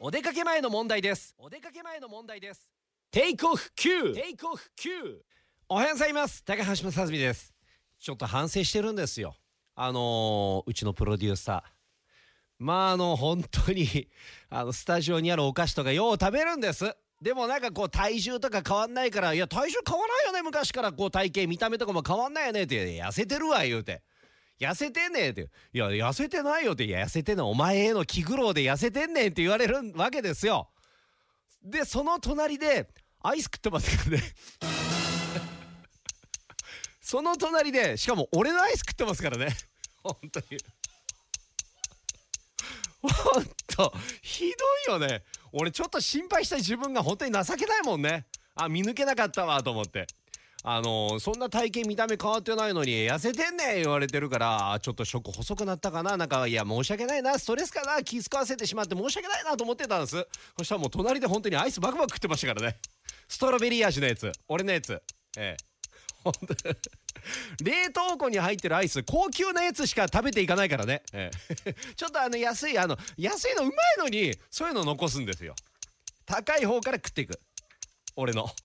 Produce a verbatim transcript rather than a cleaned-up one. お出かけ前の問題です。お出かけ前の問題です。テイクオフきゅう。テイクオフきゅう。おはようございます。高橋正純です。ちょっと反省してるんですよ。あのー、うちのプロデューサー。まああの本当にあのスタジオにあるお菓子とかよう食べるんです。でもなんかこう体重とか変わんないから、いや体重変わらないよね昔から、こう体型見た目とかも変わんないよねって痩せてるわ言うて。痩せてんねんって。いや、痩せてないよって。いや、痩せてんねん。お前への気苦労で痩せてんねんって言われるわけですよ。で、その隣で、アイス食ってますからね。その隣で、しかも俺のアイス食ってますからね。本当に。ほんと、ひどいよね。俺ちょっと心配した自分が本当に情けないもんね。あ、見抜けなかったわと思って。あのー、そんな体型見た目変わってないのに痩せてんねん言われてるから、ちょっと食細くなったかな、なんかいや申し訳ないな、ストレスかな、気遣わせてしまって申し訳ないなと思ってたんです。そしたらもう隣で本当にアイスバクバク食ってましたからね。ストロベリー味のやつ、俺のやつ、ええ本当冷凍庫に入ってるアイス、高級なやつしか食べていかないからね、ええ、ちょっとあの安いあの安いのうまいのにそういうの残すんですよ。高い方から食っていく俺の